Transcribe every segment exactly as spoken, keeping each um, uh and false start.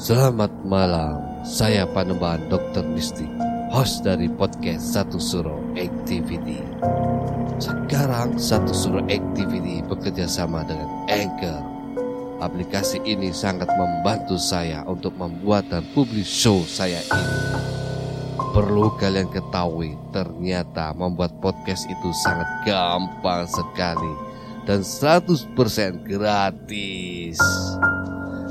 Selamat malam, saya Panembahan dokter Mistik, host dari podcast Satu Suro Activity. Sekarang Satu Suro Activity bekerja sama dengan Anchor. Aplikasi ini sangat membantu saya untuk membuat dan publish show saya ini. Perlu kalian ketahui, ternyata membuat podcast itu sangat gampang sekali dan seratus persen gratis.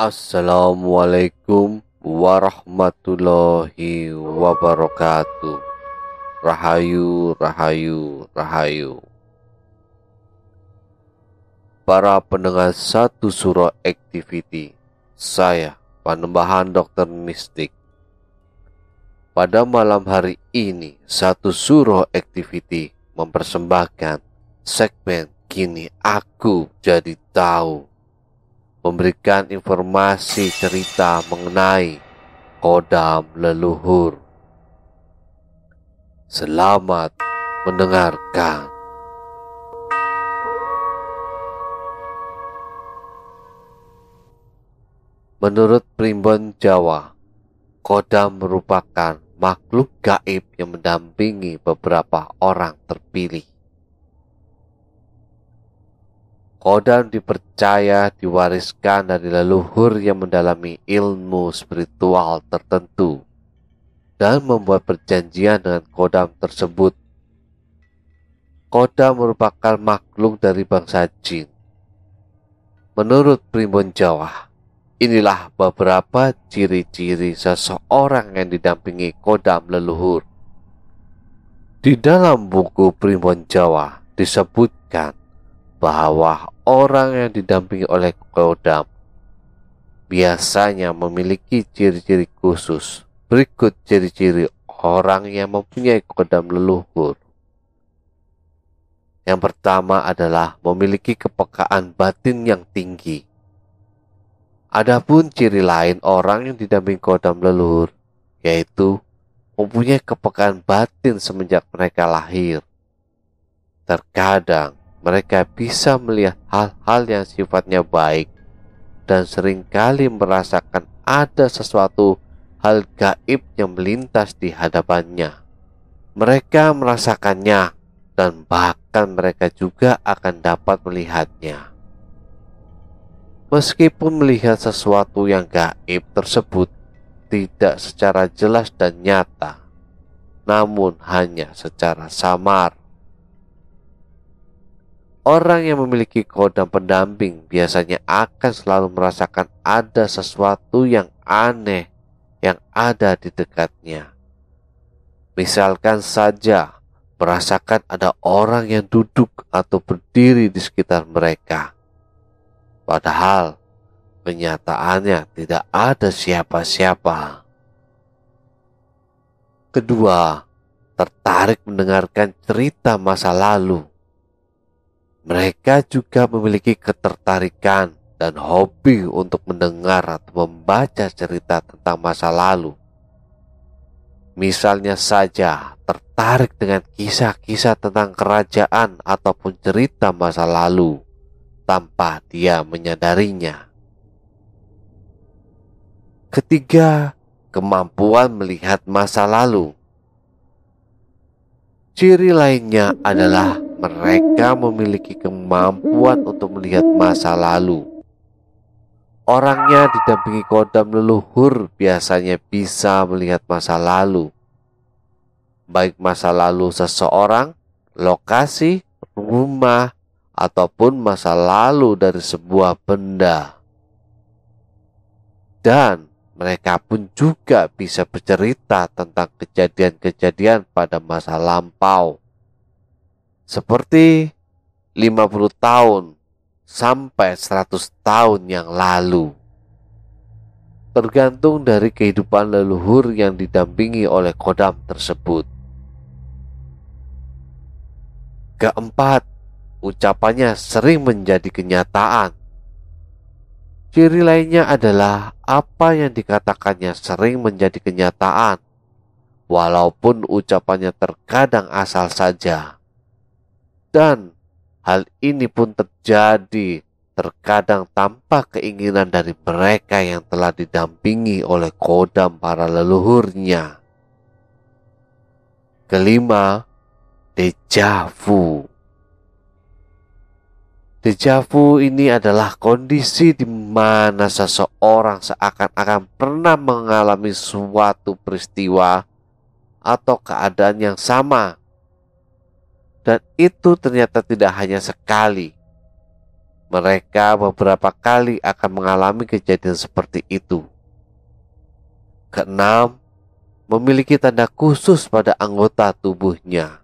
Assalamualaikum warahmatullahi wabarakatuh. Rahayu, rahayu, rahayu. Para pendengar Satu Suro Activity, saya Panembahan dokter Mistik. Pada malam hari ini, Satu Suro Activity mempersembahkan segmen Kini Aku Jadi Tahu, memberikan informasi cerita mengenai Khodam leluhur. Selamat mendengarkan. Menurut Primbon Jawa, Khodam merupakan makhluk gaib yang mendampingi beberapa orang terpilih. Khodam dipercaya diwariskan dari leluhur yang mendalami ilmu spiritual tertentu dan membuat perjanjian dengan Khodam tersebut. Khodam merupakan makhluk dari bangsa jin. Menurut Primbon Jawa, inilah beberapa ciri-ciri seseorang yang didampingi Khodam leluhur. Di dalam buku Primbon Jawa disebutkan bahwa orang yang didampingi oleh Khodam biasanya memiliki ciri-ciri khusus. Berikut ciri-ciri orang yang mempunyai Khodam leluhur. Yang pertama adalah memiliki kepekaan batin yang tinggi. Adapun ciri lain orang yang didampingi Khodam leluhur yaitu mempunyai kepekaan batin semenjak mereka lahir. Terkadang mereka bisa melihat hal-hal yang sifatnya baik dan seringkali merasakan ada sesuatu hal gaib yang melintas di hadapannya. Mereka merasakannya dan bahkan mereka juga akan dapat melihatnya. Meskipun melihat sesuatu yang gaib tersebut tidak secara jelas dan nyata, namun hanya secara samar. Orang yang memiliki Khodam pendamping biasanya akan selalu merasakan ada sesuatu yang aneh yang ada di dekatnya. Misalkan saja merasakan ada orang yang duduk atau berdiri di sekitar mereka. Padahal kenyataannya tidak ada siapa-siapa. Kedua, tertarik mendengarkan cerita masa lalu. Mereka juga memiliki ketertarikan dan hobi untuk mendengar atau membaca cerita tentang masa lalu. Misalnya saja tertarik dengan kisah-kisah tentang kerajaan ataupun cerita masa lalu tanpa dia menyadarinya. Ketiga, kemampuan melihat masa lalu. Ciri lainnya adalah mereka memiliki kemampuan untuk melihat masa lalu. Orangnya didampingi kodam leluhur biasanya bisa melihat masa lalu, baik masa lalu seseorang, lokasi, rumah, ataupun masa lalu dari sebuah benda. Dan mereka pun juga bisa bercerita tentang kejadian-kejadian pada masa lampau, seperti lima puluh tahun sampai seratus tahun yang lalu, tergantung dari kehidupan leluhur yang didampingi oleh kodam tersebut. Keempat, ucapannya sering menjadi kenyataan. Ciri lainnya adalah apa yang dikatakannya sering menjadi kenyataan, walaupun ucapannya terkadang asal saja. Dan hal ini pun terjadi terkadang tanpa keinginan dari mereka yang telah didampingi oleh kodam para leluhurnya. Kelima, deja vu. Deja vu ini adalah kondisi di mana seseorang seakan-akan pernah mengalami suatu peristiwa atau keadaan yang sama. Dan itu ternyata tidak hanya sekali. Mereka beberapa kali akan mengalami kejadian seperti itu. Keenam, memiliki tanda khusus pada anggota tubuhnya.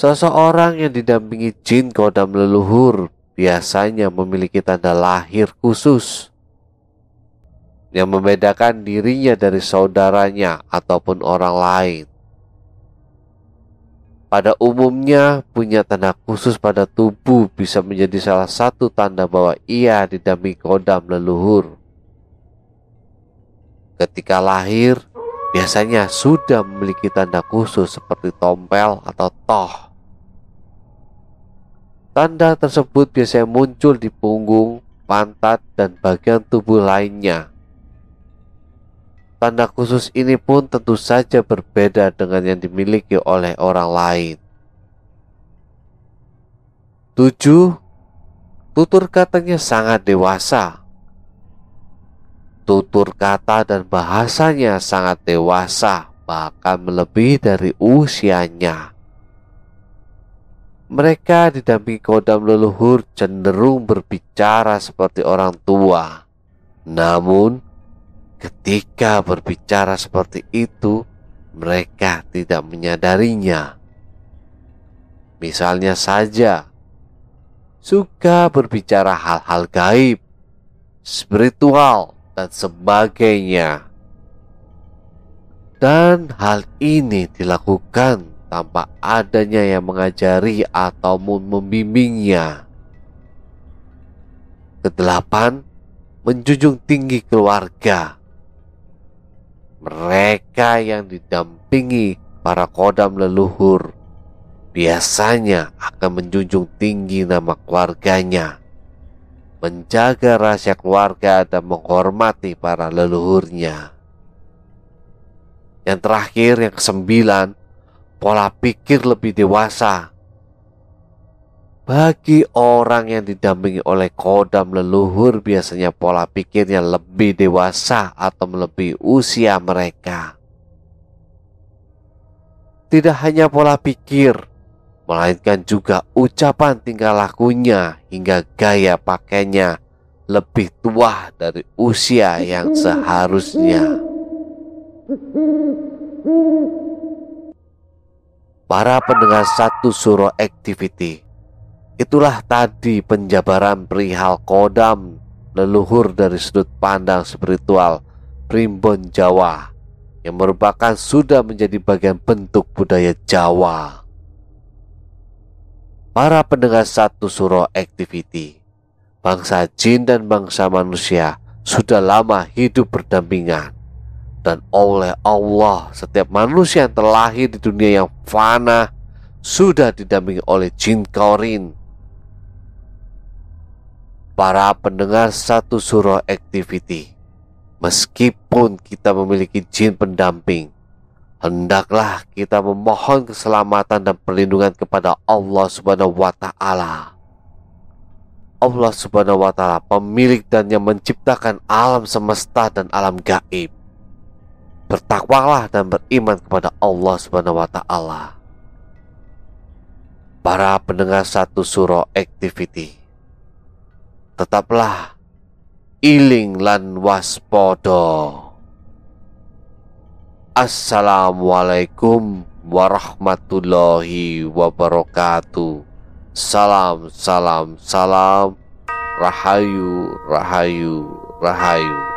Seseorang yang didampingi jin kodam leluhur biasanya memiliki tanda lahir khusus yang membedakan dirinya dari saudaranya ataupun orang lain. Pada umumnya, punya tanda khusus pada tubuh bisa menjadi salah satu tanda bahwa ia didampingi kodam leluhur. Ketika lahir, biasanya sudah memiliki tanda khusus seperti tompel atau toh. Tanda tersebut biasanya muncul di punggung, pantat, dan bagian tubuh lainnya. Tanda khusus ini pun tentu saja berbeda dengan yang dimiliki oleh orang lain. Tujuh, tutur katanya sangat dewasa. Tutur kata dan bahasanya sangat dewasa, bahkan melebihi dari usianya. Mereka didampingi kodam leluhur cenderung berbicara seperti orang tua. Namun, ketika berbicara seperti itu, mereka tidak menyadarinya. Misalnya saja, suka berbicara hal-hal gaib, spiritual, dan sebagainya. Dan hal ini dilakukan tanpa adanya yang mengajari atau membimbingnya. Kedelapan, menjunjung tinggi keluarga. Mereka yang didampingi para kodam leluhur biasanya akan menjunjung tinggi nama keluarganya, menjaga rahasia keluarga, dan menghormati para leluhurnya. Yang terakhir, yang kesembilan, pola pikir lebih dewasa. Bagi orang yang didampingi oleh kodam leluhur biasanya pola pikirnya lebih dewasa atau melebihi usia mereka. Tidak hanya pola pikir, melainkan juga ucapan tingkah lakunya hingga gaya pakainya lebih tua dari usia yang seharusnya. Para pendengar Satu Suro Activity, itulah tadi penjabaran perihal kodam leluhur dari sudut pandang spiritual Primbon Jawa, yang merupakan sudah menjadi bagian bentuk budaya Jawa. Para pendengar Satu Suro Activity, bangsa jin dan bangsa manusia sudah lama hidup berdampingan. Dan oleh Allah, setiap manusia yang terlahir di dunia yang fana sudah didampingi oleh jin kaurin. Para pendengar Satu Suro Activity, meskipun kita memiliki jin pendamping, hendaklah kita memohon keselamatan dan perlindungan kepada Allah Subhanahu Wataala. Allah Subhanahu Wataala, pemilik dan yang menciptakan alam semesta dan alam gaib. Bertakwalah dan beriman kepada Allah Subhanahu Wataala. Para pendengar Satu Suro Activity, tetaplah iling lan waspodo. Assalamualaikum warahmatullahi wabarakatuh. Salam, salam, salam. Rahayu, rahayu, rahayu.